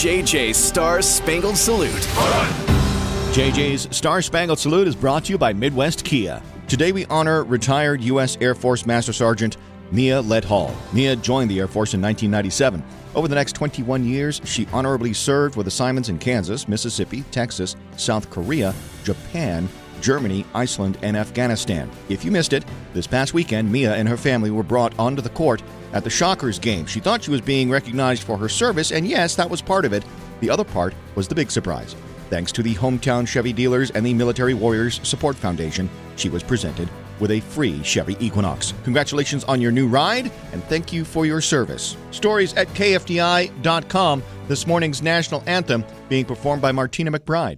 J.J.'s Star-Spangled Salute. J.J.'s Star-Spangled Salute is brought to you by Midwest Kia. Today we honor retired U.S. Air Force Master Sergeant Mia Let-Hall. Mia joined the Air Force in 1997. Over the next 21 years, she honorably served with assignments in Kansas, Mississippi, Texas, South Korea, Japan, Germany, Iceland, and Afghanistan. If you missed it, this past weekend, Mia and her family were brought onto the court at the Shockers game. She thought she was being recognized for her service, and yes, that was part of it. The other part was the big surprise. Thanks to the hometown Chevy dealers and the Military Warriors Support Foundation, she was presented with a free Chevy Equinox. Congratulations on your new ride, and thank you for your service. Stories at KFDI.com. This morning's national anthem being performed by Martina McBride.